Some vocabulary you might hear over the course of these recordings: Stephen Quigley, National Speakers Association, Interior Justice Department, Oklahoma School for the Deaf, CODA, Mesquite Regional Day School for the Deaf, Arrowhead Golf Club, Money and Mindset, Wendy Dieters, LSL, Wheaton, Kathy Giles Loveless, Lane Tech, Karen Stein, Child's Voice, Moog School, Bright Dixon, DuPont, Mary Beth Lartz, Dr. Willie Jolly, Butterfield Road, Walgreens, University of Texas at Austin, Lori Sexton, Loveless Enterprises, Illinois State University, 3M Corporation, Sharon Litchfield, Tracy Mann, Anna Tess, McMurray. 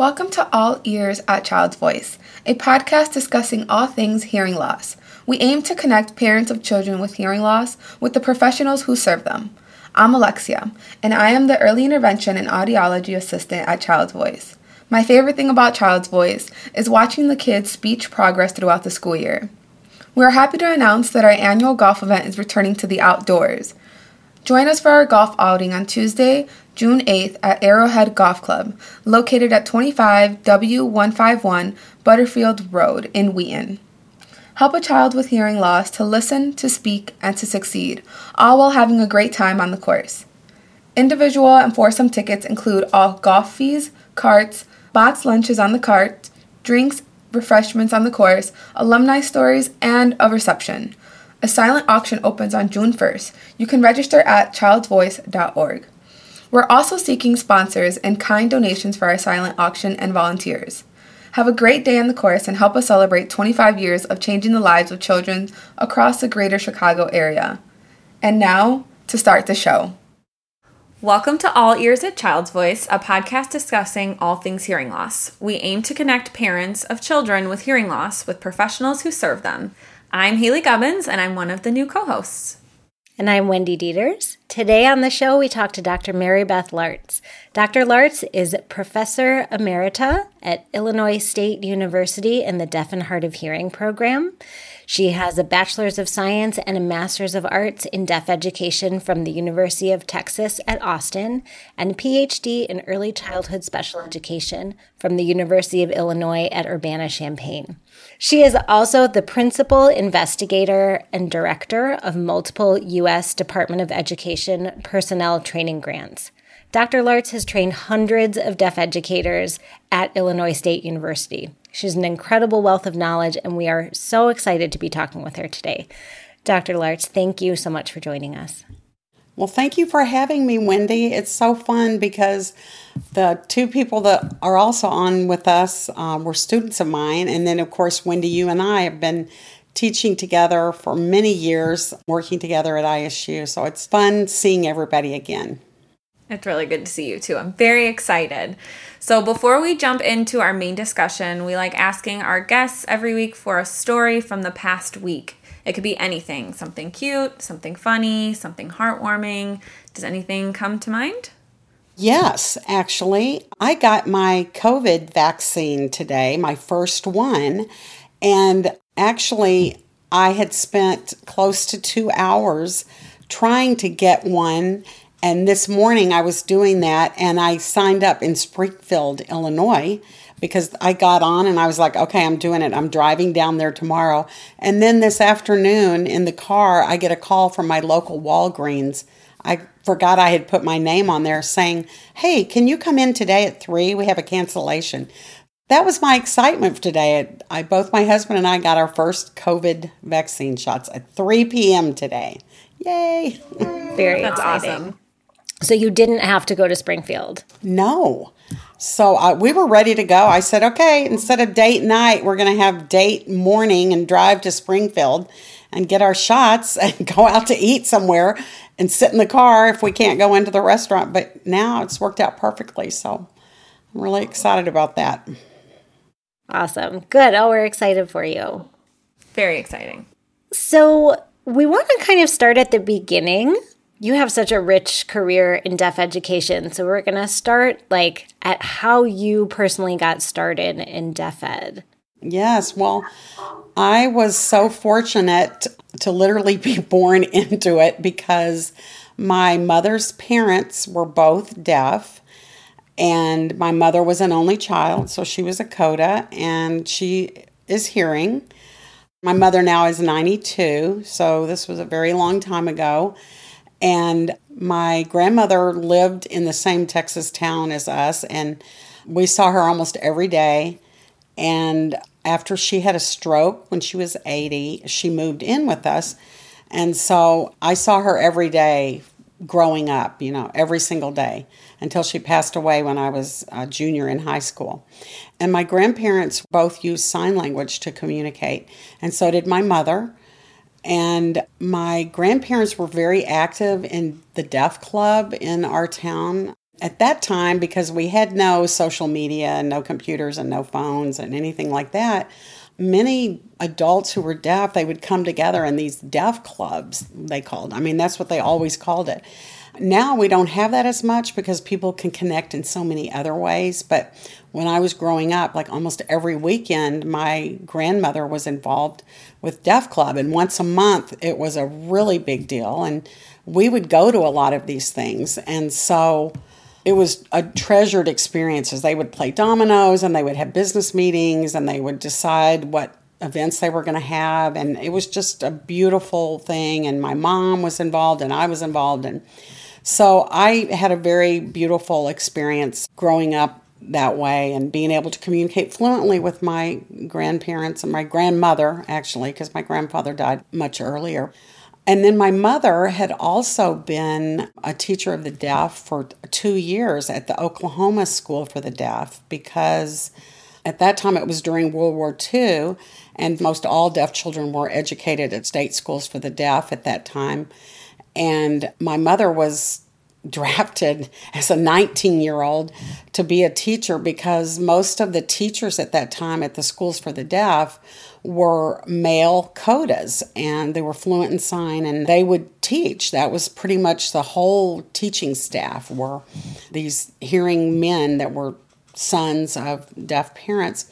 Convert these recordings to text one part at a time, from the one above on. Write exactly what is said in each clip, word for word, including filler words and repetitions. Welcome to All Ears at Child's Voice, a podcast discussing all things hearing loss. We aim to connect parents of children with hearing loss with the professionals who serve them. I'm Alexia, and I am the Early Intervention and Audiology Assistant at Child's Voice. My favorite thing about Child's Voice is watching the kids' speech progress throughout the school year. We are happy to announce that our annual golf event is returning to the outdoors. Join us for our golf outing on Tuesday, June eighth at Arrowhead Golf Club, located at twenty-five W one fifty-one Butterfield Road in Wheaton. Help a child with hearing loss to listen, to speak, and to succeed, all while having a great time on the course. Individual and foursome tickets include all golf fees, carts, box lunches on the cart, drinks, refreshments on the course, alumni stories, and a reception. A silent auction opens on June first. You can register at child's voice dot org. We're also seeking sponsors and kind donations for our silent auction and volunteers. Have a great day on the course and help us celebrate twenty-five years of changing the lives of children across the greater Chicago area. And now, to start the show. Welcome to All Ears at Child's Voice, a podcast discussing all things hearing loss. We aim to connect parents of children with hearing loss with professionals who serve them. I'm Haley Gubbins, and I'm one of the new co-hosts. And I'm Wendy Dieters. Today on the show, we talk to Doctor Mary Beth Lartz. Doctor Lartz is Professor Emerita at Illinois State University in the Deaf and Hard of Hearing program. She has a Bachelor's of Science and a Master's of Arts in Deaf Education from the University of Texas at Austin and a P H D in Early Childhood Special Education from the University of Illinois at Urbana-Champaign. She is also the Principal Investigator and Director of multiple U S Department of Education personnel training grants. Doctor Lartz has trained hundreds of deaf educators at Illinois State University. She's an incredible wealth of knowledge, and we are so excited to be talking with her today. Doctor Lartz, thank you so much for joining us. Well, thank you for having me, Wendy. It's so fun because the two people that are also on with us uh, were students of mine. And then, of course, Wendy, you and I have been teaching together for many years, working together at I S U. So it's fun seeing everybody again. It's really good to see you, too. I'm very excited. So before we jump into our main discussion, we like asking our guests every week for a story from the past week. It could be anything, something cute, something funny, something heartwarming. Does anything come to mind? Yes, actually. I got my COVID vaccine today, my first one, and actually I had spent close to two hours trying to get one. And this morning I was doing that, and I signed up in Springfield, Illinois, because I got on and I was like, okay, I'm doing it. I'm driving down there tomorrow. And then this afternoon in the car, I get a call from my local Walgreens. I forgot I had put my name on there saying, hey, can you come in today at three? We have a cancellation. That was my excitement for today. I, both my husband and I got our first COVID vaccine shots at three p.m. today. Yay. Very That's exciting. Awesome. So you didn't have to go to Springfield? No. So uh, we were ready to go. I said, okay, instead of date night, we're going to have date morning and drive to Springfield and get our shots and go out to eat somewhere and sit in the car if we can't go into the restaurant. But now it's worked out perfectly. So I'm really excited about that. Awesome. Good. Oh, we're excited for you. Very exciting. So we want to kind of start at the beginning. You have such a rich career in deaf education, so we're going to start like at how you personally got started in deaf ed. Yes, well, I was so fortunate to literally be born into it because my mother's parents were both deaf, and my mother was an only child, so she was a CODA, and she is hearing. My mother now is ninety-two, so this was a very long time ago. And my grandmother lived in the same Texas town as us, and we saw her almost every day. And after she had a stroke when she was eighty, she moved in with us. And so I saw her every day growing up, you know, every single day until she passed away when I was a junior in high school. And my grandparents both used sign language to communicate, and so did my mother. And my grandparents were very active in the deaf club in our town. at that time, because we had no social media and no computers and no phones and anything like that, many adults who were deaf, they would come together in these deaf clubs, they called. I mean, that's what they always called it. Now we don't have that as much because people can connect in so many other ways. But when I was growing up, like almost every weekend, my grandmother was involved with Deaf Club. And once a month, it was a really big deal. And we would go to a lot of these things. And so it was a treasured experience. They would play dominoes and they would have business meetings and they would decide what events they were going to have. And it was just a beautiful thing. And my mom was involved and I was involved. And so I had a very beautiful experience growing up that way and being able to communicate fluently with my grandparents and my grandmother, actually, because my grandfather died much earlier. And then my mother had also been a teacher of the deaf for two years at the Oklahoma School for the Deaf, because at that time it was during World War Two, and most all deaf children were educated at state schools for the deaf at that time. And my mother was drafted as a nineteen-year-old to be a teacher because most of the teachers at that time at the schools for the deaf were male C O D As, and they were fluent in sign, and they would teach. That was pretty much the whole teaching staff were these hearing men that were sons of deaf parents.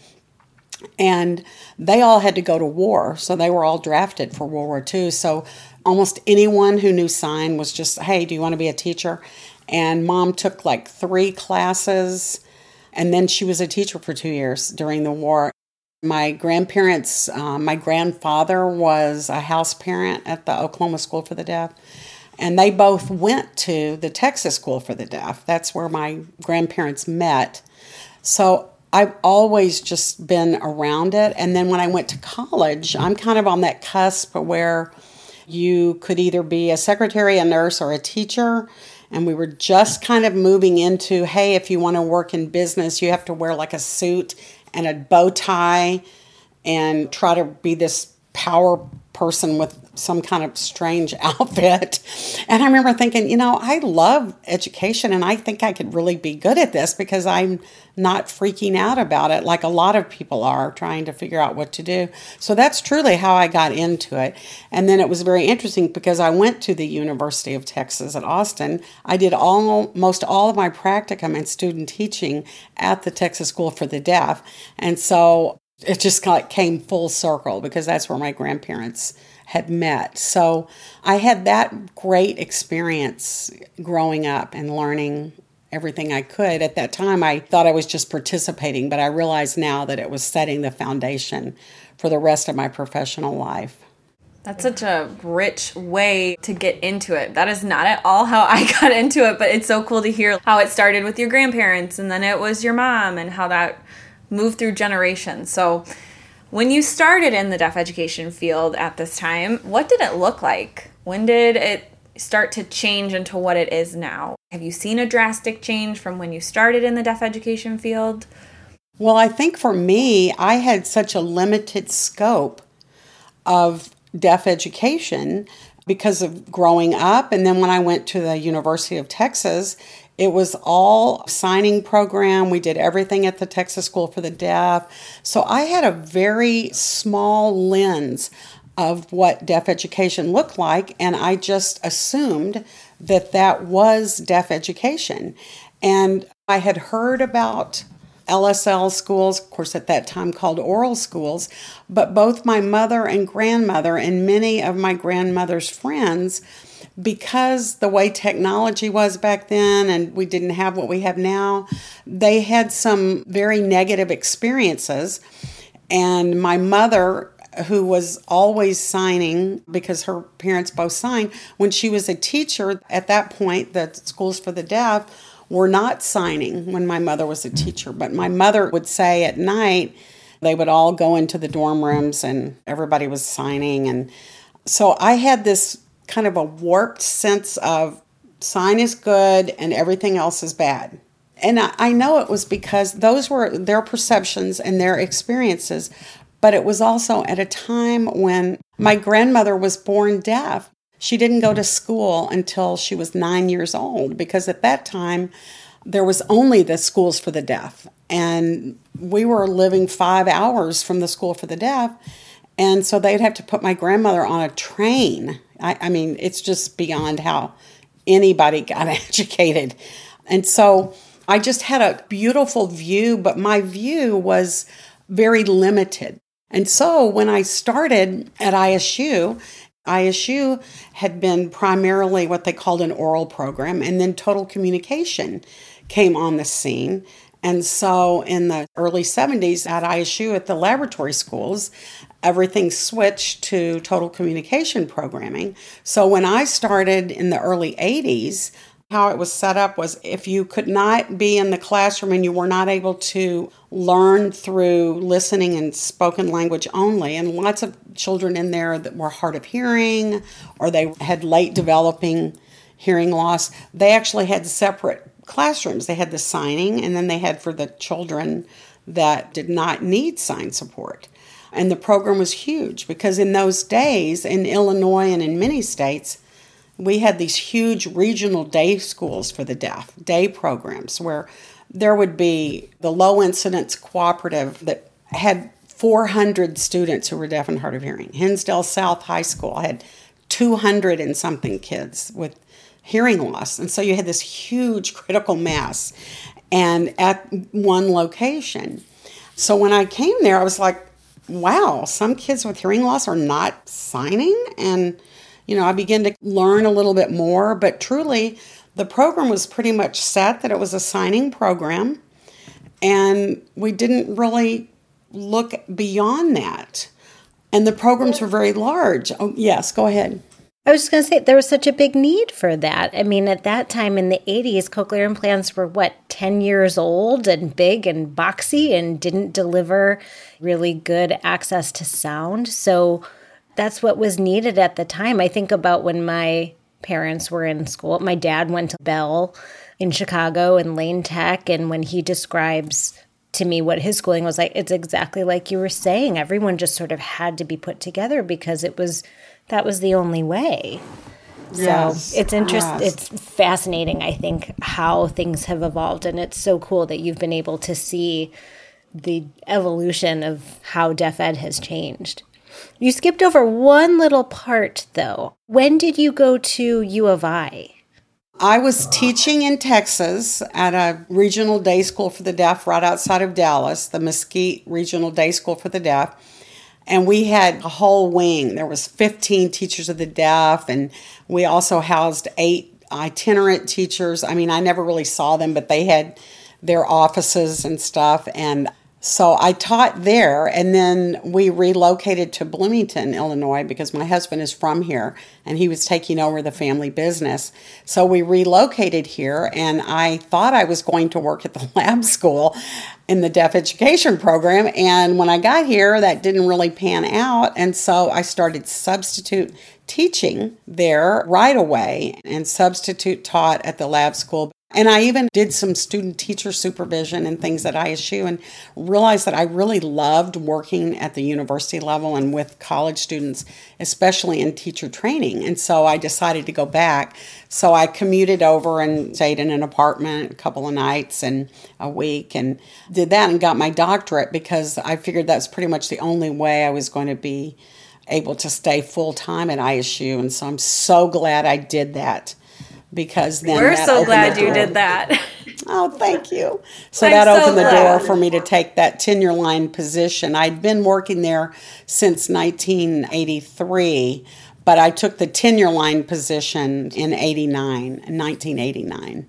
And they all had to go to war, so they were all drafted for World War Two. So almost anyone who knew sign was just, hey, do you want to be a teacher? And Mom took like three classes, and then she was a teacher for two years during the war. My grandparents, uh, my grandfather was a house parent at the Oklahoma School for the Deaf, and they both went to the Texas School for the Deaf. That's where my grandparents met. So I've always just been around it. And then when I went to college, I'm kind of on that cusp where you could either be a secretary, a nurse, or a teacher. And we were just kind of moving into, hey, if you want to work in business, you have to wear like a suit and a bow tie and try to be this power person with some kind of strange outfit. And I remember thinking, you know, I love education and I think I could really be good at this because I'm not freaking out about it like a lot of people are trying to figure out what to do. So that's truly how I got into it. And then it was very interesting because I went to the University of Texas at Austin. I did almost all of my practicum and student teaching at the Texas School for the Deaf. And so it just kind of came full circle because that's where my grandparents had met. So I had that great experience growing up and learning everything I could. At that time, I thought I was just participating, but I realize now that it was setting the foundation for the rest of my professional life. That's such a rich way to get into it. That is not at all how I got into it, but it's so cool to hear how it started with your grandparents and then it was your mom and how that move through generations. So when you started in the deaf education field at this time, what did it look like? When did it start to change into what it is now? Have you seen a drastic change from when you started in the deaf education field? Well, I think for me, I had such a limited scope of deaf education because of growing up. And then when I went to the University of Texas, it was all signing program. We did everything at the Texas School for the Deaf. So I had a very small lens of what deaf education looked like, and I just assumed that that was deaf education. And I had heard about L S L schools, of course, at that time called oral schools, but both my mother and grandmother and many of my grandmother's friends, because the way technology was back then and we didn't have what we have now, they had some very negative experiences. And my mother, who was always signing because her parents both signed, when she was a teacher at that point, the schools for the deaf were not signing when my mother was a teacher. But my mother would say at night, they would all go into the dorm rooms and everybody was signing. And so I had this kind of a warped sense of sign is good and everything else is bad. And I, I know it was because those were their perceptions and their experiences, but it was also at a time when my grandmother was born deaf. She didn't go to school until she was nine years old because at that time, there was only the schools for the deaf, and we were living five hours from the school for the deaf, and so they'd have to put my grandmother on a train. I, I mean, it's just beyond how anybody got educated. And so I just had a beautiful view, but my view was very limited. And so when I started at I S U, I S U had been primarily what they called an oral program, and then total communication came on the scene. And so in the early seventies at I S U at the laboratory schools, everything switched to total communication programming. So when I started in the early eighties, how it was set up was if you could not be in the classroom and you were not able to learn through listening and spoken language only, and lots of children in there that were hard of hearing or they had late developing hearing loss, they actually had separate classrooms. They had the signing, and then they had for the children that did not need sign support. And the program was huge because in those days in Illinois and in many states, we had these huge regional day schools for the deaf, day programs where there would be the low incidence cooperative that had four hundred students who were deaf and hard of hearing. Hinsdale South High School had two hundred and something kids with hearing loss. And so you had this huge critical mass and at one location. So when I came there, I was like, wow, some kids with hearing loss are not signing. And you know, I began to learn a little bit more, but truly the program was pretty much set that it was a signing program, and we didn't really look beyond that. And the programs were very large. Oh, yes, go ahead. I was just going to say, there was such a big need for that. I mean, at that time in the eighties, cochlear implants were, what, ten years old and big and boxy and didn't deliver really good access to sound. So that's what was needed at the time. I think about when my parents were in school. My dad went to Bell in Chicago and Lane Tech, and when he describes to me what his schooling was like, it's exactly like you were saying. Everyone just sort of had to be put together because it was that was the only way. Yes, so it's interesting. Yes. It's fascinating, I think, how things have evolved, and it's so cool that you've been able to see the evolution of how Deaf Ed has changed. You skipped over one little part, though. When did you go to U of I? I was teaching in Texas at a regional day school for the deaf right outside of Dallas, the Mesquite Regional Day School for the Deaf. And we had a whole wing. There was fifteen teachers of the deaf, and we also housed eight itinerant teachers. I mean, I never really saw them, but they had their offices and stuff, and so I taught there, and then we relocated to Bloomington, Illinois, because my husband is from here, and he was taking over the family business. So we relocated here, and I thought I was going to work at the lab school in the deaf education program, and when I got here, that didn't really pan out, and so I started substitute teaching there right away, and substitute taught at the lab school. And I even did some student-teacher supervision and things at I S U and realized that I really loved working at the university level and with college students, especially in teacher training. And so I decided to go back. So I commuted over and stayed in an apartment a couple of nights and a week and did that and got my doctorate because I figured that's pretty much the only way I was going to be able to stay full-time at I S U. And so I'm so glad I did that. Because then we're so glad you did that. Oh, thank you. So I'm that opened so the door for me to take that tenure line position. I'd been working there since nineteen eighty-three, but I took the tenure line position in eighty-nine, nineteen eighty-nine.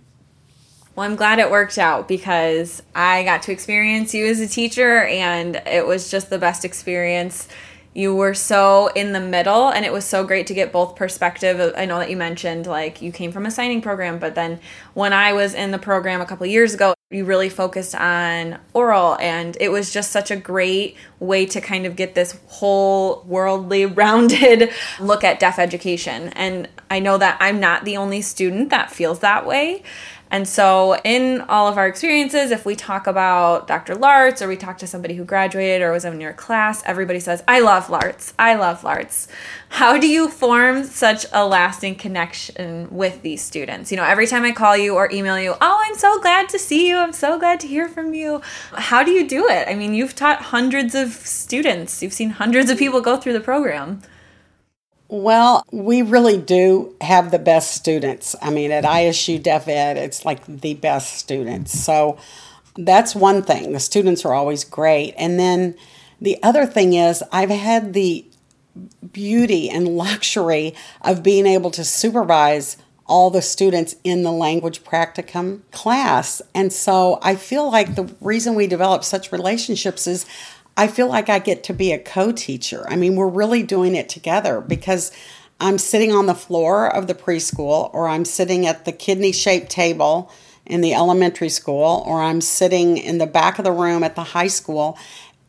Well, I'm glad it worked out because I got to experience you as a teacher, and it was just the best experience. You were so in the middle, and it was so great to get both perspective. I know that you mentioned, like, you came from a signing program, but then when I was in the program a couple of years ago, you really focused on oral, and it was just such a great way to kind of get this whole worldly, rounded look at deaf education. And I know that I'm not the only student that feels that way. And so in all of our experiences, if we talk about Doctor Lartz or we talk to somebody who graduated or was in your class, everybody says, I love Lartz. I love Lartz. How do you form such a lasting connection with these students? You know, every time I call you or email you, oh, I'm so glad to see you. I'm so glad to hear from you. How do you do it? I mean, you've taught hundreds of students. You've seen hundreds of people go through the program. Well, we really do have the best students. I mean, at I S U Deaf Ed, it's like the best students. So that's one thing. The students are always great. And then the other thing is I've had the beauty and luxury of being able to supervise all the students in the language practicum class. And so I feel like the reason we develop such relationships is I feel like I get to be a co-teacher. I mean, we're really doing it together because I'm sitting on the floor of the preschool, or I'm sitting at the kidney-shaped table in the elementary school, or I'm sitting in the back of the room at the high school,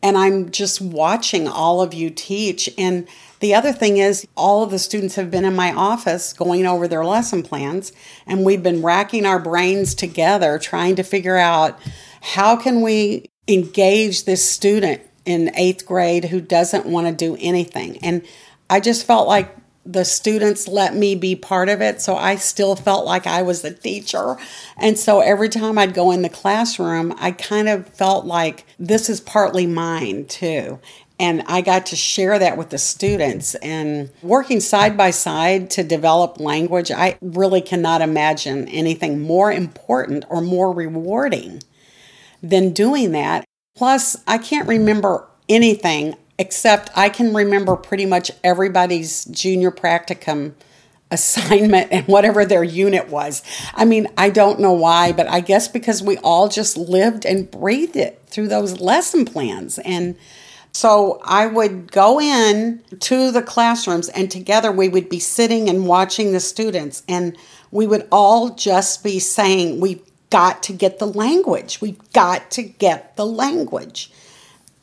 and I'm just watching all of you teach. And the other thing is all of the students have been in my office going over their lesson plans, and we've been racking our brains together trying to figure out how can we engage this student in eighth grade who doesn't want to do anything. And I just felt like the students let me be part of it, so I still felt like I was the teacher. And so every time I'd go in the classroom, I kind of felt like this is partly mine too. And I got to share that with the students. And working side by side to develop language, I really cannot imagine anything more important or more rewarding than doing that. Plus, I can't remember anything except I can remember pretty much everybody's junior practicum assignment and whatever their unit was. I mean, I don't know why, but I guess because we all just lived and breathed it through those lesson plans. And so I would go in to the classrooms, and together we would be sitting and watching the students, and we would all just be saying, we've got to get the language. We've got to get the language.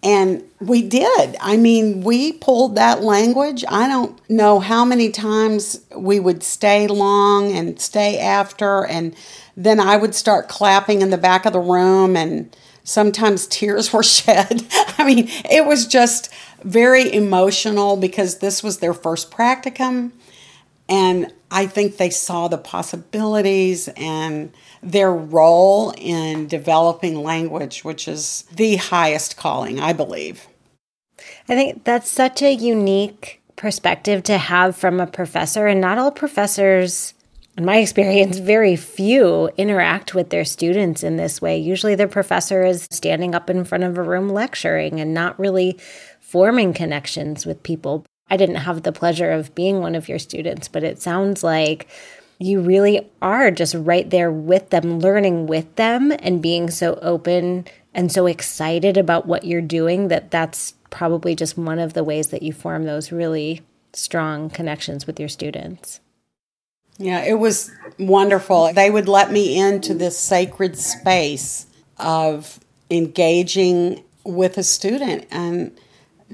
And we did. I mean, we pulled that language. I don't know how many times we would stay long and stay after, and then I would start clapping in the back of the room, and sometimes tears were shed. I mean, it was just very emotional because this was their first practicum, and I think they saw the possibilities and their role in developing language, which is the highest calling, I believe. I think that's such a unique perspective to have from a professor, and not all professors, in my experience, very few interact with their students in this way. Usually the professor is standing up in front of a room lecturing and not really forming connections with people. I didn't have the pleasure of being one of your students, but it sounds like you really are just right there with them, learning with them, and being so open and so excited about what you're doing that that's probably just one of the ways that you form those really strong connections with your students. Yeah, it was wonderful. They would let me into this sacred space of engaging with a student and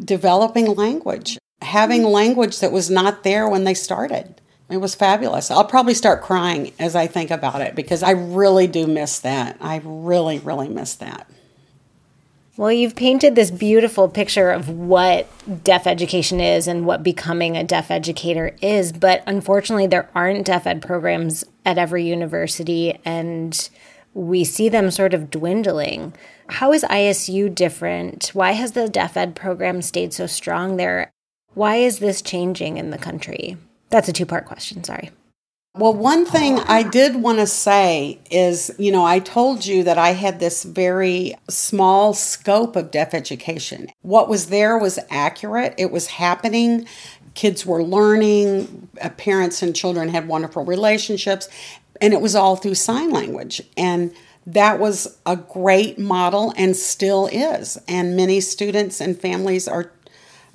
developing language. Having language that was not there when they started. It was fabulous. I'll probably start crying as I think about it because I really do miss that. I really, really miss that. Well, you've painted this beautiful picture of what deaf education is and what becoming a deaf educator is, but unfortunately there aren't deaf ed programs at every university, and we see them sort of dwindling. How is I S U different? Why has the deaf ed program stayed so strong there? Why is this changing in the country? That's a two-part question, sorry. Well, one thing I did want to say is, you know, I told you that I had this very small scope of deaf education. What was there was accurate. It was happening. Kids were learning. Parents and children had wonderful relationships. And it was all through sign language. And that was a great model and still is. And many students and families are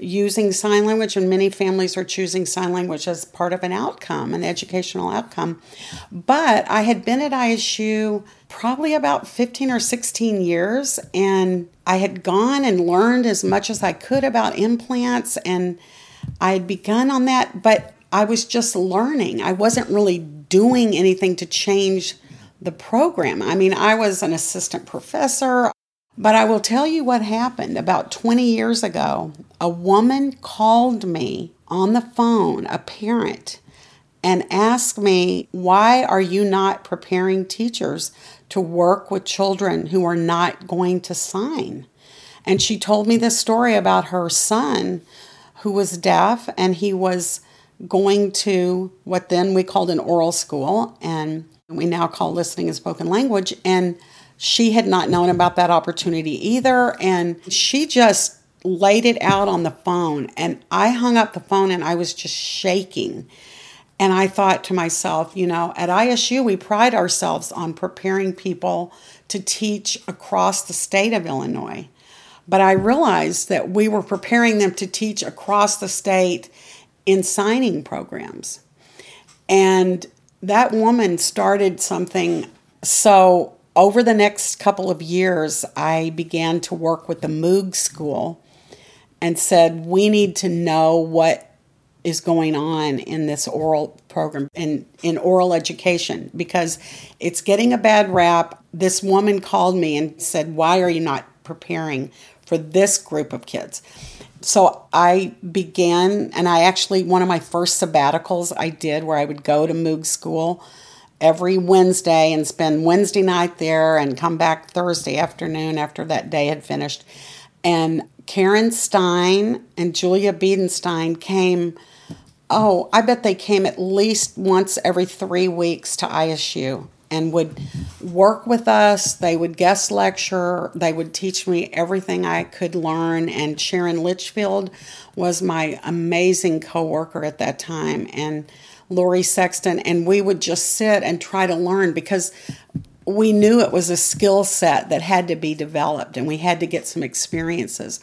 using sign language, and many families are choosing sign language as part of an outcome, an educational outcome. But I had been at I S U probably about fifteen or sixteen years, and I had gone and learned as much as I could about implants, and I had begun on that, but I was just learning. I wasn't really doing anything to change the program. I mean, I was an assistant professor, but I will tell you what happened. About twenty years ago, a woman called me on the phone, a parent, and asked me, why are you not preparing teachers to work with children who are not going to sign? And she told me this story about her son who was deaf, and he was going to what then we called an oral school, and we now call Listening and Spoken Language, and she had not known about that opportunity either, and she just laid it out on the phone, and I hung up the phone, and I was just shaking. And I thought to myself, you know, at I S U, we pride ourselves on preparing people to teach across the state of Illinois. But I realized that we were preparing them to teach across the state in signing programs. And that woman started something. So over the next couple of years, I began to work with the Moog School and said, we need to know what is going on in this oral program and in, in oral education, because it's getting a bad rap. This woman called me and said, why are you not preparing for this group of kids? So I began, and I actually, one of my first sabbaticals I did where I would go to Moog School every Wednesday and spend Wednesday night there and come back Thursday afternoon after that day had finished. And Karen Stein and Julia Biedenstein came, oh, I bet they came at least once every three weeks to I S U and would work with us. They would guest lecture. They would teach me everything I could learn. And Sharon Litchfield was my amazing coworker at that time, and Lori Sexton. And we would just sit and try to learn, because we knew it was a skill set that had to be developed, and we had to get some experiences.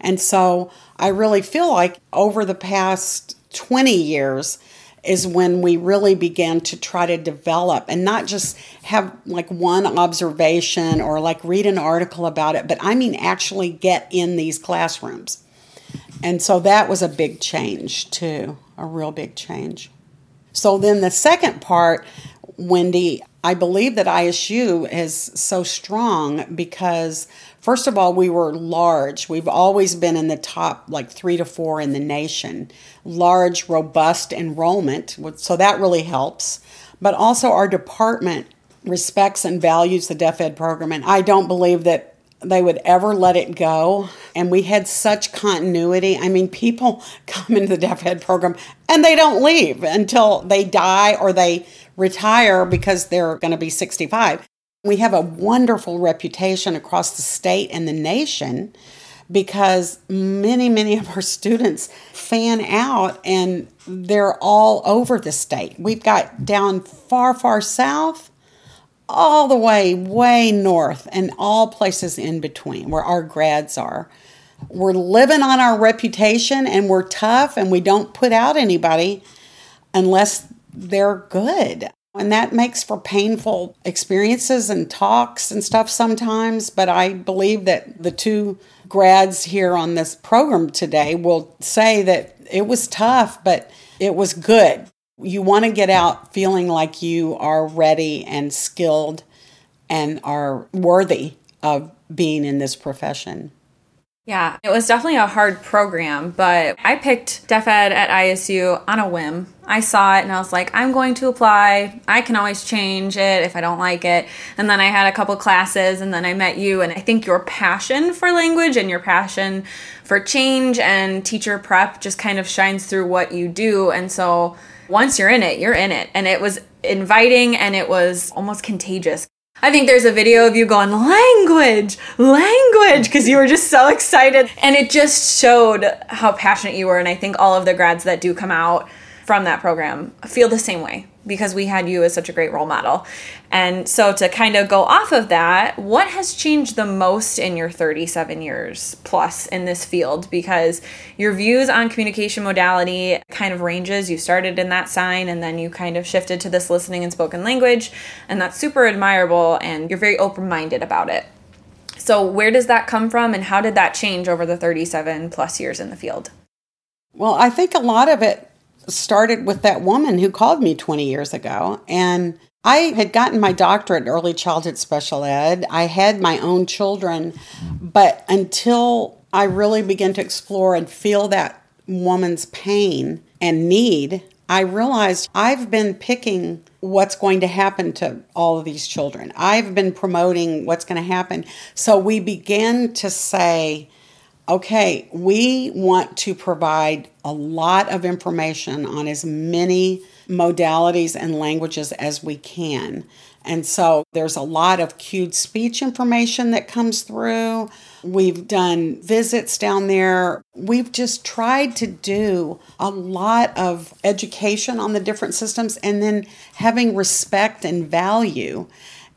And so I really feel like over the past twenty years is when we really began to try to develop and not just have like one observation or like read an article about it, but I mean actually get in these classrooms. And so that was a big change too, a real big change. So then the second part, Wendy, I believe that I S U is so strong because, first of all, we were large. We've always been in the top, like three to four in the nation. Large, robust enrollment, so that really helps. But also our department respects and values the Deaf Ed program, and I don't believe that they would ever let it go. And we had such continuity. I mean, people come into the Deaf Ed program and they don't leave until they die or they retire because they're going to be sixty-five. We have a wonderful reputation across the state and the nation because many, many of our students fan out and they're all over the state. We've got down far, far south, all the way, way north, and all places in between where our grads are. We're living on our reputation, and we're tough, and we don't put out anybody unless they're good. And that makes for painful experiences and talks and stuff sometimes, but I believe that the two grads here on this program today will say that it was tough, but it was good. You want to get out feeling like you are ready and skilled and are worthy of being in this profession. Yeah, it was definitely a hard program, but I picked Deaf Ed at I S U on a whim. I saw it and I was like, I'm going to apply. I can always change it if I don't like it. And then I had a couple classes, and then I met you, and I think your passion for language and your passion for change and teacher prep just kind of shines through what you do. And so once you're in it, you're in it. And it was inviting, and it was almost contagious. I think there's a video of you going, language, language, because you were just so excited. And it just showed how passionate you were. And I think all of the grads that do come out from that program feel the same way, because we had you as such a great role model. And so to kind of go off of that, what has changed the most in your thirty-seven years plus in this field? Because your views on communication modality kind of ranges. You started in that sign, and then you kind of shifted to this listening and spoken language, and that's super admirable, and you're very open-minded about it. So where does that come from, and how did that change over the thirty-seven plus years in the field? Well, I think a lot of it started with that woman who called me twenty years ago, and I had gotten my doctorate in early childhood special ed. I had my own children, but until I really began to explore and feel that woman's pain and need, I realized I've been picking what's going to happen to all of these children. I've been promoting what's going to happen. So we began to say, okay, we want to provide a lot of information on as many modalities and languages as we can. And so there's a lot of cued speech information that comes through. We've done visits down there. We've just tried to do a lot of education on the different systems and then having respect and value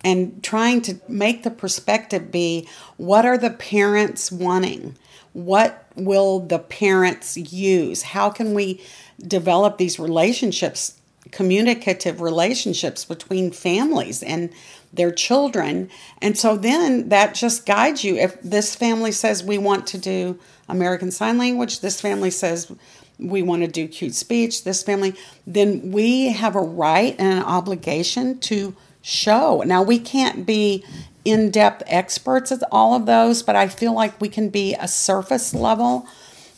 and trying to make the perspective be, what are the parents wanting? What will the parents use? How can we develop these relationships, communicative relationships between families and their children? And so then that just guides you. If this family says we want to do American Sign Language, this family says we want to do cute speech, this family, then we have a right and an obligation to show. Now, we can't be in-depth experts at all of those, but I feel like we can be a surface level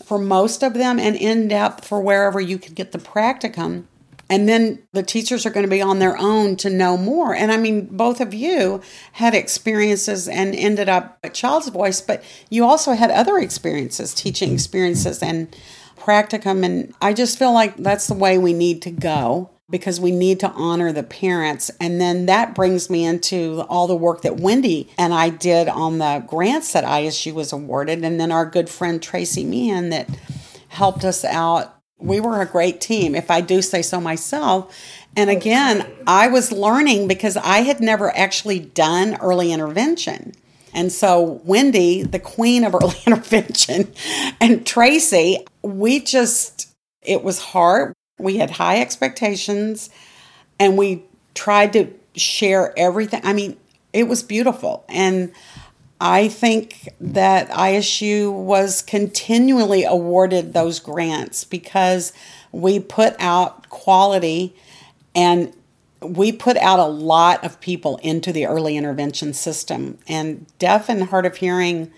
for most of them and in-depth for wherever you could get the practicum. And then the teachers are going to be on their own to know more. And I mean, both of you had experiences and ended up at Child's Voice, but you also had other experiences, teaching experiences and practicum. And I just feel like that's the way we need to go, because we need to honor the parents. And then that brings me into all the work that Wendy and I did on the grants that I S U was awarded. And then our good friend Tracy Mann that helped us out. We were a great team, if I do say so myself. And again, I was learning because I had never actually done early intervention. And so Wendy, the queen of early intervention, and Tracy, we just, it was hard. We had high expectations, and we tried to share everything. I mean, it was beautiful. And I think that I S U was continually awarded those grants because we put out quality, and we put out a lot of people into the early intervention system. And deaf and hard of hearing,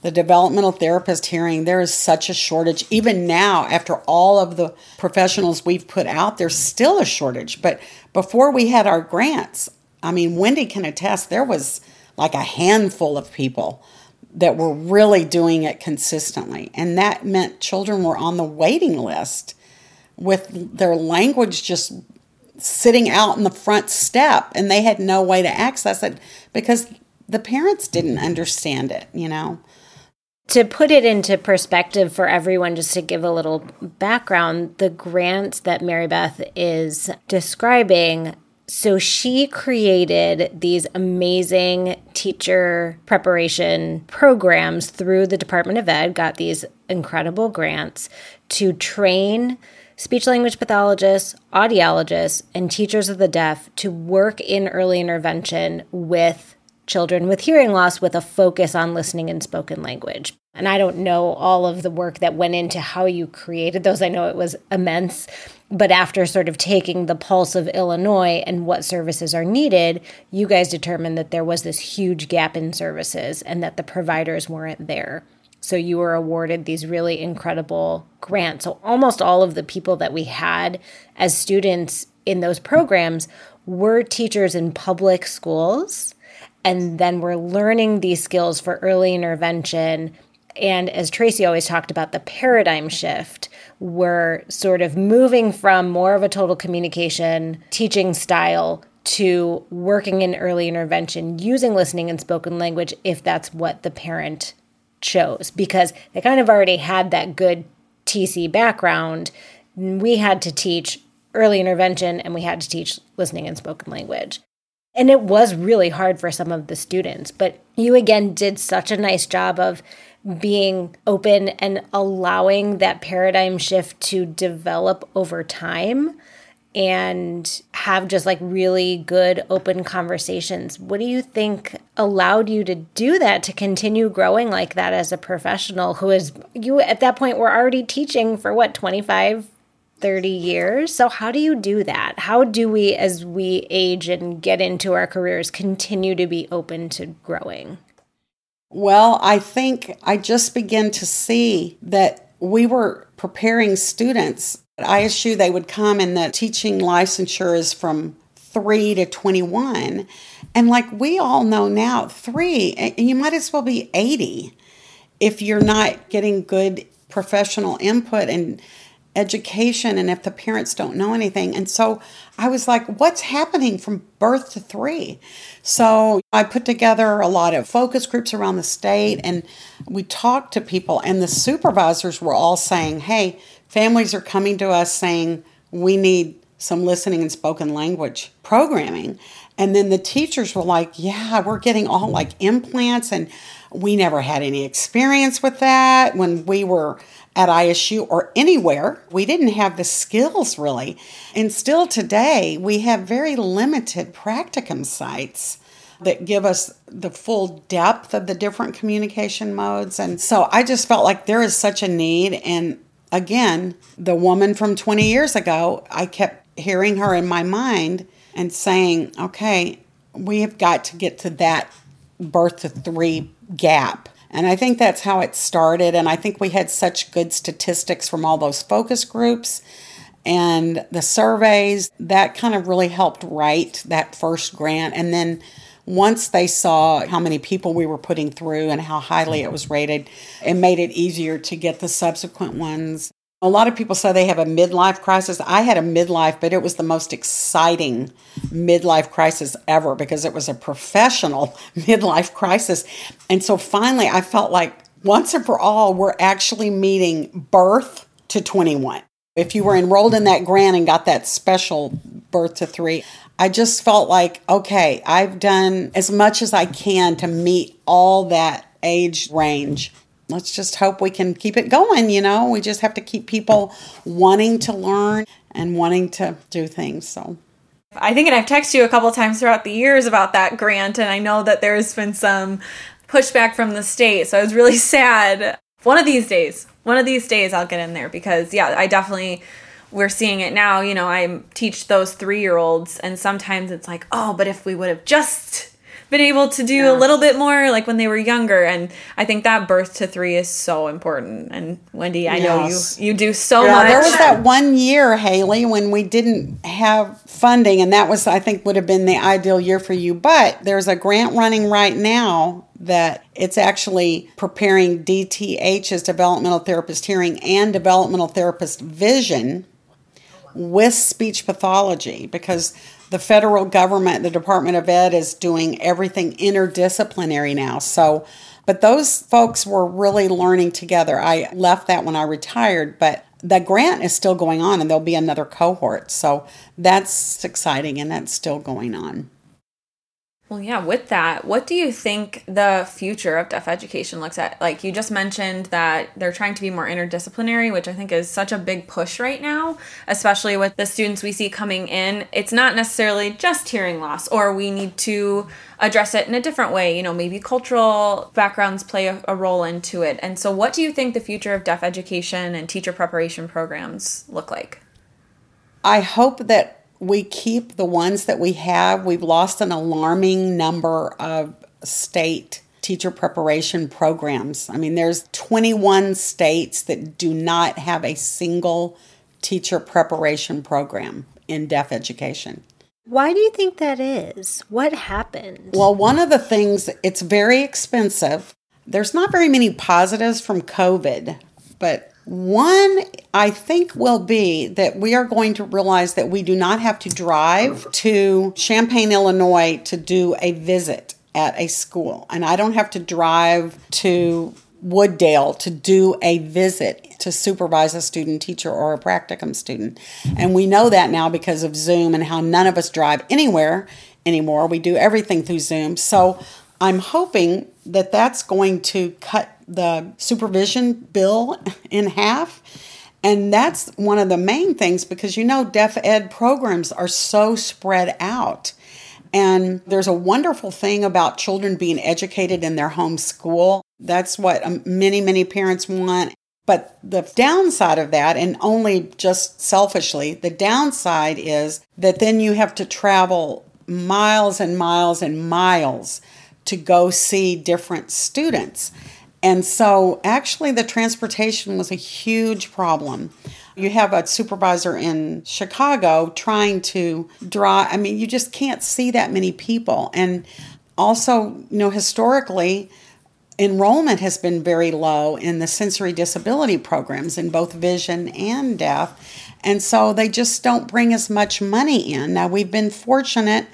the developmental therapist hearing, there is such a shortage. Even now, after all of the professionals we've put out, there's still a shortage. But before we had our grants, I mean, Wendy can attest, there was like a handful of people that were really doing it consistently. And that meant children were on the waiting list with their language just sitting out in the front step, and they had no way to access it because the parents didn't understand it, you know. To put it into perspective for everyone, just to give a little background, the grants that Mary Beth is describing, so she created these amazing teacher preparation programs through the Department of Ed, got these incredible grants to train speech-language pathologists, audiologists, and teachers of the deaf to work in early intervention with children with hearing loss with a focus on listening and spoken language. And I don't know all of the work that went into how you created those. I know it was immense. But after sort of taking the pulse of Illinois and what services are needed, you guys determined that there was this huge gap in services and that the providers weren't there. So you were awarded these really incredible grants. So almost all of the people that we had as students in those programs were teachers in public schools. And then we're learning these skills for early intervention. And as Tracy always talked about, the paradigm shift, we're sort of moving from more of a total communication teaching style to working in early intervention using listening and spoken language if that's what the parent chose. Because they kind of already had that good T C background. We had to teach early intervention and we had to teach listening and spoken language. And it was really hard for some of the students, but you again did such a nice job of being open and allowing that paradigm shift to develop over time and have just like really good open conversations. What do you think allowed you to do that, to continue growing like that as a professional who is, you at that point were already teaching for what, twenty-five thirty years. So how do you do that? How do we, as we age and get into our careers, continue to be open to growing? Well, I think I just began to see that we were preparing students at I S U. They would come, and the teaching licensure is from three to twenty-one. And like we all know now, three, and you might as well be eighty if you're not getting good professional input and education, and if the parents don't know anything. And so I was like, what's happening from birth to three? So I put together a lot of focus groups around the state, and we talked to people, and the supervisors were all saying, hey, families are coming to us saying we need some listening and spoken language programming. And then the teachers were like, yeah, we're getting all like implants, and we never had any experience with that when we were at I S U or anywhere. We didn't have the skills really. And still today, we have very limited practicum sites that give us the full depth of the different communication modes. And so I just felt like there is such a need. And again, the woman from twenty years ago, I kept hearing her in my mind and saying, okay, we have got to get to that birth to three gap. And I think that's how it started. And I think we had such good statistics from all those focus groups and the surveys. That kind of really helped write that first grant. And then once they saw how many people we were putting through and how highly it was rated, it made it easier to get the subsequent ones. A lot of people say they have a midlife crisis. I had a midlife, but it was the most exciting midlife crisis ever because it was a professional midlife crisis. And so finally, I felt like once and for all, we're actually meeting birth to twenty-one. If you were enrolled in that grant and got that special birth to three, I just felt like, okay, I've done as much as I can to meet all that age range. Let's just hope we can keep it going, you know. We just have to keep people wanting to learn and wanting to do things. So I think, and I've texted you a couple of times throughout the years about that grant, and I know that there's been some pushback from the state. So I was really sad. One of these days, one of these days I'll get in there because, yeah, I definitely... We're seeing it now. You know, I teach those three-year-olds, and sometimes it's like, oh, but if we would have just... been able to do yeah. a little bit more like when they were younger. And I think that birth to three is so important. And Wendy, I yes. know you you do so yeah, much. There was that one year, Haley, when we didn't have funding, and that was, I think, would have been the ideal year for you. But there's a grant running right now that it's actually preparing D T H's, developmental therapist hearing, and developmental therapist vision with speech pathology, because the federal government, the Department of Ed, is doing everything interdisciplinary now. So, but those folks were really learning together. I left that when I retired, but the grant is still going on, and there'll be another cohort. So that's exciting, and that's still going on. Well, yeah, with that, what do you think the future of deaf education looks at? Like you just mentioned that they're trying to be more interdisciplinary, which I think is such a big push right now, especially with the students we see coming in. It's not necessarily just hearing loss, or we need to address it in a different way. You know, maybe cultural backgrounds play a, a role into it. And so what do you think the future of deaf education and teacher preparation programs look like? I hope that we keep the ones that we have. We've lost an alarming number of state teacher preparation programs. I mean, there's twenty-one states that do not have a single teacher preparation program in deaf education. Why do you think that is? What happened? Well, one of the things, it's very expensive. There's not very many positives from COVID, but one, I think, will be that we are going to realize that we do not have to drive to Champaign, Illinois to do a visit at a school. And I don't have to drive to Wooddale to do a visit to supervise a student teacher or a practicum student. And we know that now because of Zoom and how none of us drive anywhere anymore. We do everything through Zoom. So I'm hoping that that's going to cut the supervision bill in half. And that's one of the main things because, you know, deaf ed programs are so spread out. And there's a wonderful thing about children being educated in their home school. That's what many, many parents want. But the downside of that, and only just selfishly, the downside is that then you have to travel miles and miles and miles to go see different students. And so actually the transportation was a huge problem. You have a supervisor in Chicago trying to draw, I mean, you just can't see that many people. And also, you know, historically, enrollment has been very low in the sensory disability programs in both vision and deaf. And so they just don't bring as much money in. Now, we've been fortunate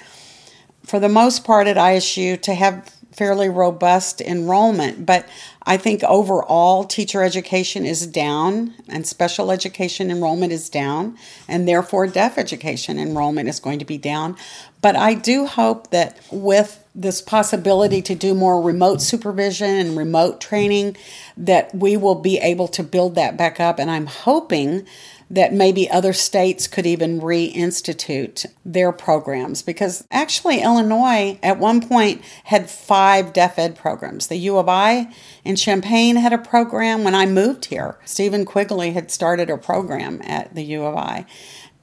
for the most part at I S U to have fairly robust enrollment, but I think overall teacher education is down and special education enrollment is down, and therefore deaf education enrollment is going to be down. But I do hope that with this possibility to do more remote supervision and remote training, that we will be able to build that back up, and I'm hoping that maybe other states could even reinstitute their programs, because actually Illinois at one point had five deaf ed programs. The U of I in Champaign had a program when I moved here. Stephen Quigley had started a program at the U of I,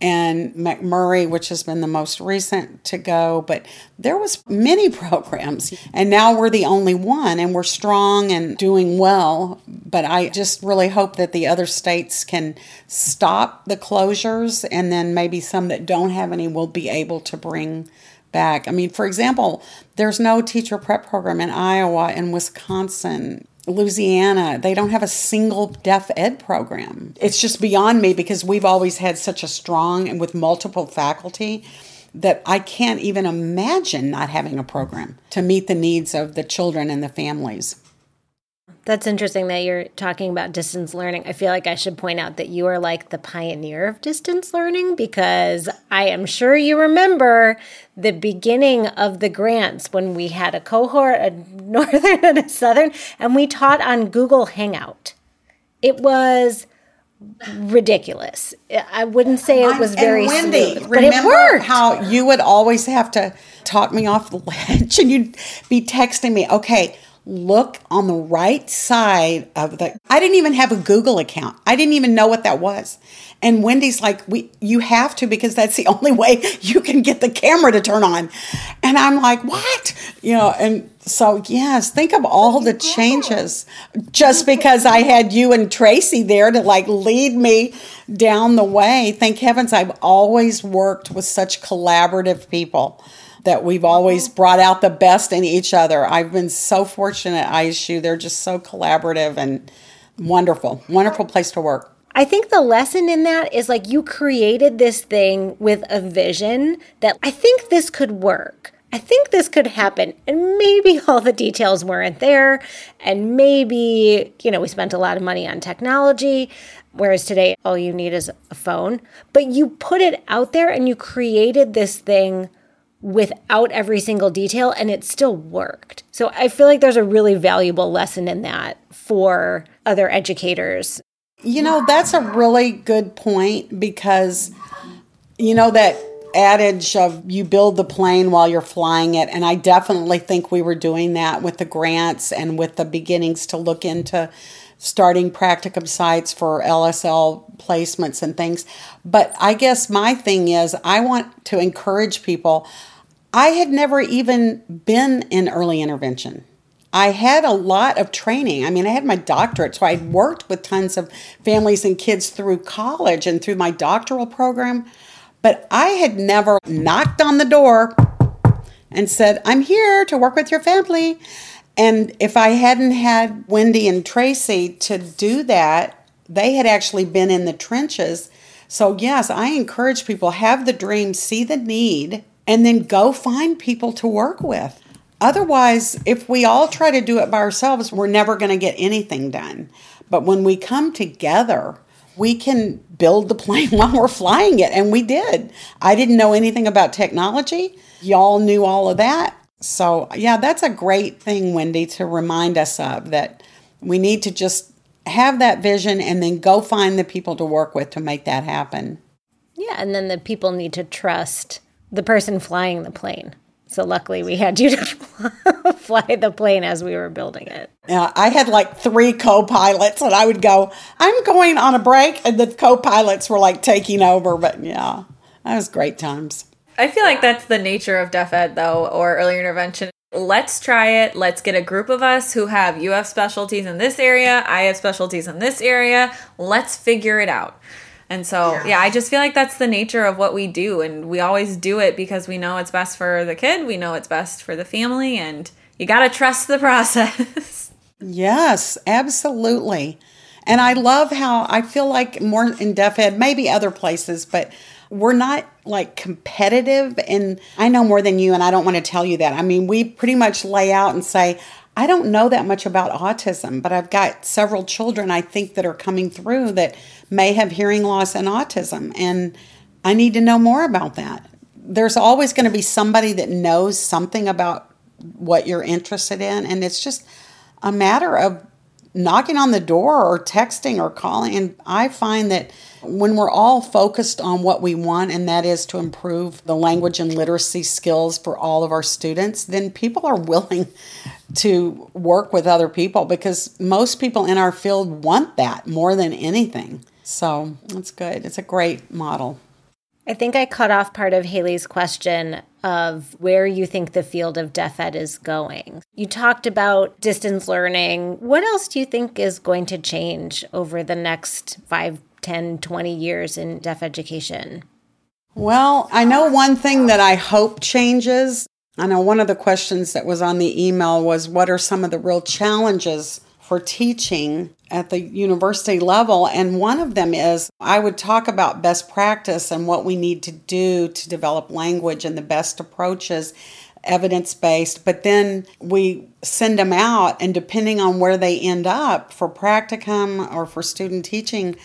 and McMurray, which has been the most recent to go, but there was many programs, and now we're the only one, and we're strong and doing well, but I just really hope that the other states can stop the closures, and then maybe some that don't have any will be able to bring back. I mean, for example, there's no teacher prep program in Iowa and Wisconsin. Louisiana, they don't have a single deaf ed program. It's just beyond me, because we've always had such a strong and with multiple faculty that I can't even imagine not having a program to meet the needs of the children and the families. That's interesting that you're talking about distance learning. I feel like I should point out that you are like the pioneer of distance learning, because I am sure you remember the beginning of the grants when we had a cohort, a northern and a southern, and we taught on Google Hangout. It was ridiculous. I wouldn't say it was very smooth, Wendy, but it worked. How you would always have to talk me off the ledge, and you'd be texting me, okay, look on the right side of the, I didn't even have a Google account. I didn't even know what that was. And Wendy's like, we, you have to, because that's the only way you can get the camera to turn on. And I'm like, what? You know, and so yes, think of all the changes just because I had you and Tracy there to like lead me down the way. Thank heavens I've always worked with such collaborative people, that we've always brought out the best in each other. I've been so fortunate at I S U. They're just so collaborative and wonderful, wonderful place to work. I think the lesson in that is like you created this thing with a vision that I think this could work. I think this could happen. And maybe all the details weren't there. And maybe, you know, we spent a lot of money on technology, whereas today all you need is a phone. But you put it out there and you created this thing without every single detail, and it still worked. So I feel like there's a really valuable lesson in that for other educators. You know, that's a really good point, because, you know, that adage of you build the plane while you're flying it, and I definitely think we were doing that with the grants and with the beginnings to look into starting practicum sites for L S L placements and things. But I guess my thing is I want to encourage people. I had never even been in early intervention. I had a lot of training. I mean, I had my doctorate, so I'd worked with tons of families and kids through college and through my doctoral program. But I had never knocked on the door and said, I'm here to work with your family. And if I hadn't had Wendy and Tracy to do that, they had actually been in the trenches. So yes, I encourage people, have the dream, see the need, and then go find people to work with. Otherwise, if we all try to do it by ourselves, we're never going to get anything done. But when we come together, we can build the plane while we're flying it. And we did. I didn't know anything about technology. Y'all knew all of that. So, yeah, that's a great thing, Wendy, to remind us of, that we need to just have that vision and then go find the people to work with to make that happen. Yeah, and then the people need to trust the person flying the plane. So luckily we had you to fly the plane as we were building it. Uh, I had like three co-pilots, and I would go, I'm going on a break, and the co-pilots were like taking over. But yeah, that was great times. I feel like that's the nature of Deaf Ed, though, or early intervention. Let's try it. Let's get a group of us who have, you have specialties in this area, I have specialties in this area. Let's figure it out. And so, yeah. yeah, I just feel like that's the nature of what we do. And we always do it because we know it's best for the kid. We know it's best for the family. And you got to trust the process. Yes, absolutely. And I love how I feel like more in Deaf Ed, maybe other places, but we're not like competitive. And I know more than you, and I don't want to tell you that. I mean, we pretty much lay out and say, I don't know that much about autism, but I've got several children I think that are coming through that may have hearing loss and autism, and I need to know more about that. There's always going to be somebody that knows something about what you're interested in, and it's just a matter of knocking on the door or texting or calling. And I find that when we're all focused on what we want, and that is to improve the language and literacy skills for all of our students, then people are willing to work with other people because most people in our field want that more than anything. So that's good. It's a great model. I think I cut off part of Haley's question of where you think the field of Deaf Ed is going. You talked about distance learning. What else do you think is going to change over the next five, ten, twenty years in Deaf education? Well, I know one thing that I hope changes. I know one of the questions that was on the email was, what are some of the real challenges for teaching at the university level? And one of them is, I would talk about best practice and what we need to do to develop language and the best approaches, evidence-based, but then we send them out, and depending on where they end up for practicum or for student teaching,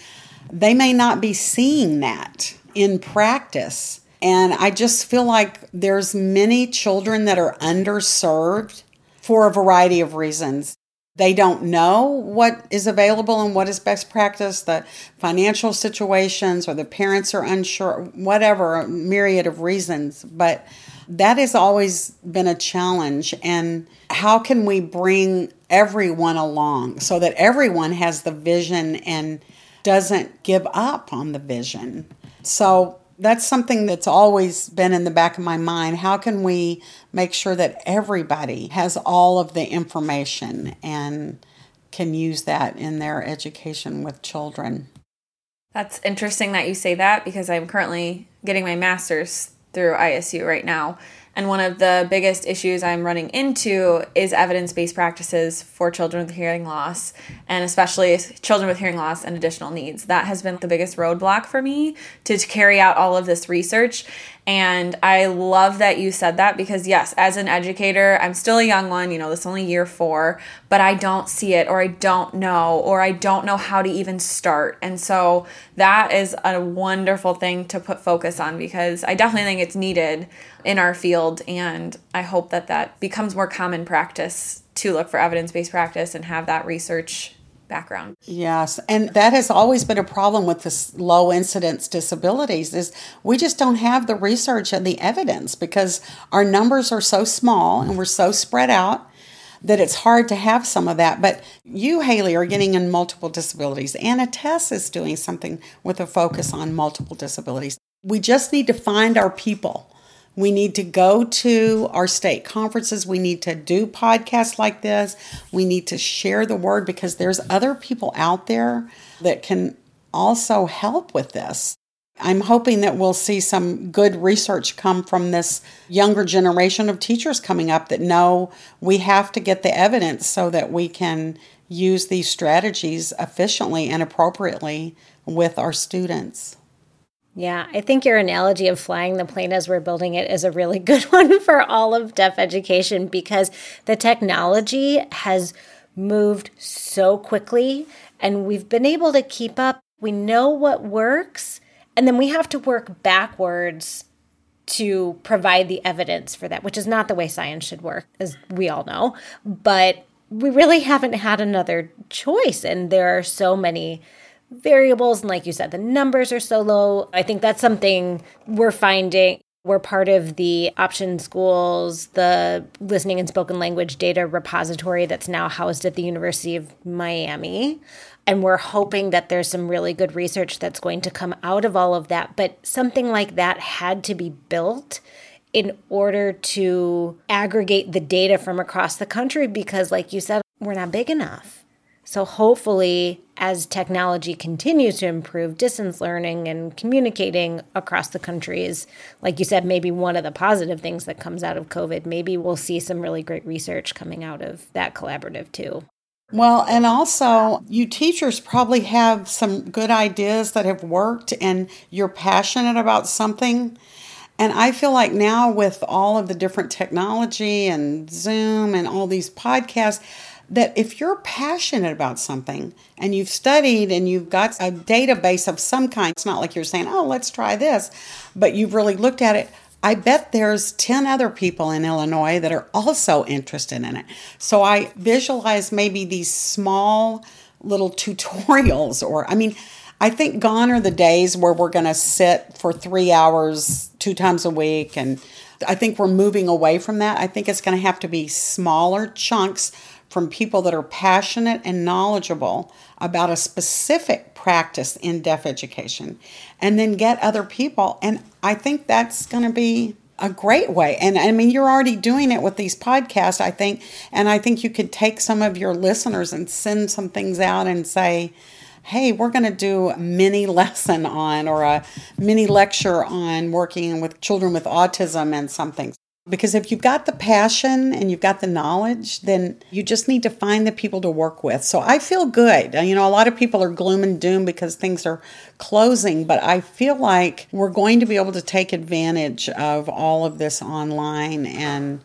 they may not be seeing that in practice. And I just feel like there's many children that are underserved for a variety of reasons. They don't know what is available and what is best practice, the financial situations, or the parents are unsure, whatever, a myriad of reasons. But that has always been a challenge. And how can we bring everyone along so that everyone has the vision and doesn't give up on the vision? So that's something that's always been in the back of my mind. How can we make sure that everybody has all of the information and can use that in their education with children? That's interesting that you say that, because I'm currently getting my master's through I S U right now. And one of the biggest issues I'm running into is evidence-based practices for children with hearing loss, and especially children with hearing loss and additional needs. That has been the biggest roadblock for me to, to carry out all of this research. And I love that you said that, because yes, as an educator, I'm still a young one, you know, this is only year four, but I don't see it, or I don't know, or I don't know how to even start. And so that is a wonderful thing to put focus on, because I definitely think it's needed in our field. And I hope that that becomes more common practice to look for evidence-based practice and have that research background. Yes. And that has always been a problem with this low incidence disabilities, is we just don't have the research and the evidence because our numbers are so small and we're so spread out that it's hard to have some of that. But you, Haley, are getting in multiple disabilities. Anna Tess is doing something with a focus on multiple disabilities. We just need to find our people. We need to go to our state conferences. We need to do podcasts like this. We need to share the word, because there's other people out there that can also help with this. I'm hoping that we'll see some good research come from this younger generation of teachers coming up that know we have to get the evidence so that we can use these strategies efficiently and appropriately with our students. Yeah, I think your analogy of flying the plane as we're building it is a really good one for all of Deaf education, because the technology has moved so quickly and we've been able to keep up. We know what works, and then we have to work backwards to provide the evidence for that, which is not the way science should work, as we all know. But we really haven't had another choice, and there are so many variables. And like you said, the numbers are so low. I think that's something we're finding We're part of the Option Schools, the Listening and Spoken Language Data Repository that's now housed at the University of Miami. And we're hoping that there's some really good research that's going to come out of all of that. But something like that had to be built in order to aggregate the data from across the country because, like you said, we're not big enough. So hopefully, as technology continues to improve, distance learning and communicating across the country is, like you said, maybe one of the positive things that comes out of COVID. Maybe we'll see some really great research coming out of that collaborative too. Well, and also you teachers probably have some good ideas that have worked and you're passionate about something. And I feel like now with all of the different technology and Zoom and all these podcasts, that if you're passionate about something and you've studied and you've got a database of some kind, it's not like you're saying, oh, let's try this, but you've really looked at it. I bet there's ten other people in Illinois that are also interested in it. So I visualize maybe these small little tutorials or, I mean, I think gone are the days where we're going to sit for three hours, two times a week. And I think we're moving away from that. I think it's going to have to be smaller chunks from people that are passionate and knowledgeable about a specific practice in deaf education, and then get other people. And I think that's going to be a great way. And I mean, you're already doing it with these podcasts, I think. And I think you could take some of your listeners and send some things out and say, hey, we're going to do a mini lesson on or a mini lecture on working with children with autism and something. Because if you've got the passion and you've got the knowledge, then you just need to find the people to work with. So I feel good. You know, a lot of people are gloom and doom because things are closing, but I feel like we're going to be able to take advantage of all of this online and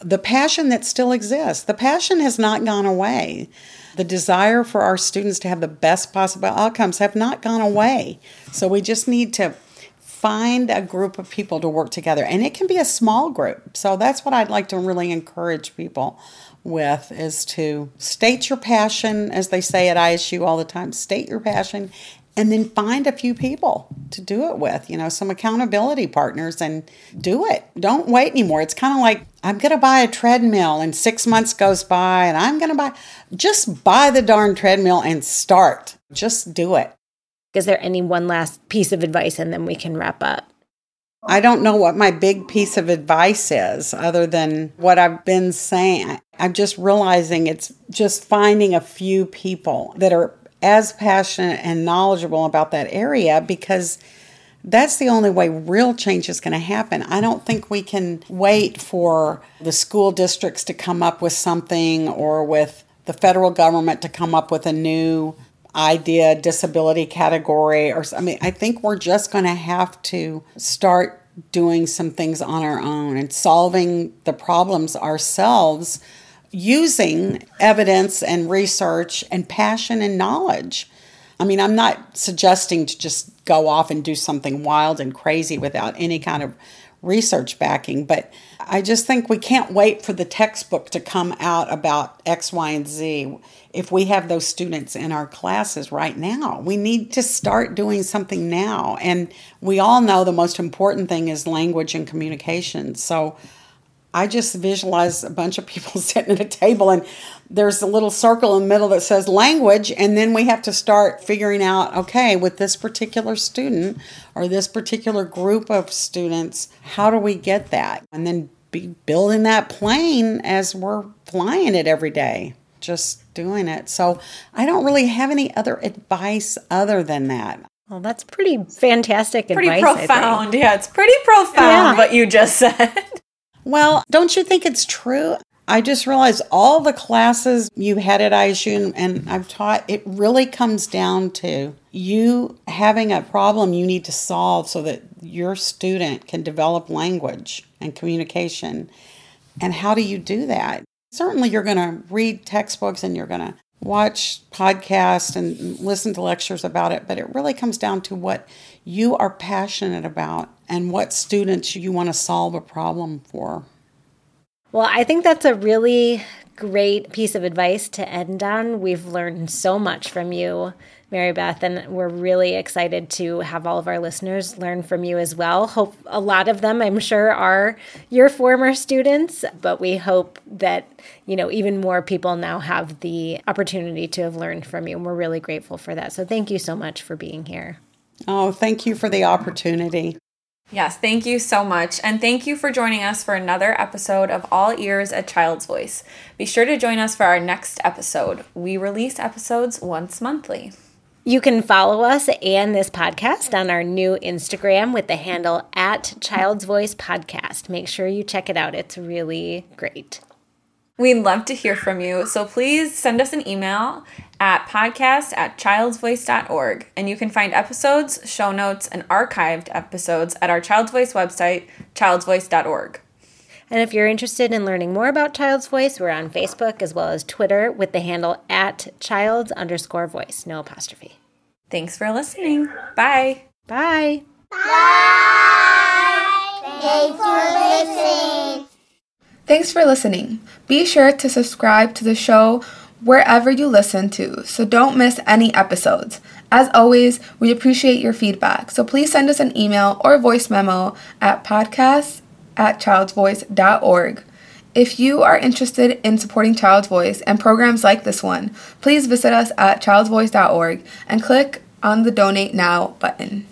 the passion that still exists. The passion has not gone away. The desire for our students to have the best possible outcomes have not gone away. So we just need to find a group of people to work together. And it can be a small group. So that's what I'd like to really encourage people with is to state your passion, as they say at I S U all the time, state your passion, and then find a few people to do it with, you know, some accountability partners and do it. Don't wait anymore. It's kind of like, I'm going to buy a treadmill and six months goes by and I'm going to buy, just buy the darn treadmill and start. Just do it. Is there any one last piece of advice and then we can wrap up? I don't know what my big piece of advice is other than what I've been saying. I'm just realizing it's just finding a few people that are as passionate and knowledgeable about that area because that's the only way real change is going to happen. I don't think we can wait for the school districts to come up with something or with the federal government to come up with a new idea, disability category, or I mean, I think we're just going to have to start doing some things on our own and solving the problems ourselves using evidence and research and passion and knowledge. I mean, I'm not suggesting to just go off and do something wild and crazy without any kind of research backing, but I just think we can't wait for the textbook to come out about X, Y, and Z. If we have those students in our classes right now, we need to start doing something now. And we all know the most important thing is language and communication. So I just visualize a bunch of people sitting at a table and there's a little circle in the middle that says language. And then we have to start figuring out, okay, with this particular student or this particular group of students, how do we get that? And then be building that plane as we're flying it every day, just doing it. So I don't really have any other advice other than that. Well, that's pretty fantastic pretty advice. Pretty profound. Yeah, it's pretty profound yeah. What you just said. Well, don't you think it's true? I just realized all the classes you had at I S U and I've taught, it really comes down to you having a problem you need to solve so that your student can develop language and communication. And how do you do that? Certainly you're going to read textbooks and you're going to watch podcasts and listen to lectures about it, but it really comes down to what you are passionate about and what students you want to solve a problem for. Well, I think that's a really great piece of advice to end on. We've learned so much from you, Mary Beth, and we're really excited to have all of our listeners learn from you as well. Hope a lot of them, I'm sure, are your former students, but we hope that, you know, even more people now have the opportunity to have learned from you, and we're really grateful for that. So thank you so much for being here. Oh, thank you for the opportunity. Yes, thank you so much. And thank you for joining us for another episode of All Ears at Child's Voice. Be sure to join us for our next episode. We release episodes once monthly. You can follow us and this podcast on our new Instagram with the handle at Child's Voice Podcast. Make sure you check it out. It's really great. We'd love to hear from you. So please send us an email at podcast at childsvoice dot org. And you can find episodes, show notes, and archived episodes at our Child's Voice website, childsvoice dot org. And if you're interested in learning more about Child's Voice, we're on Facebook as well as Twitter with the handle at childs underscore voice, no apostrophe. Thanks for listening. Bye. Bye. Bye. Thanks for listening. Thanks for listening. Be sure to subscribe to the show wherever you listen to, so don't miss any episodes. As always, we appreciate your feedback, so please send us an email or voice memo at podcasts at childsvoice dot org. If you are interested in supporting Child's Voice and programs like this one, please visit us at childsvoice dot org and click on the Donate Now button.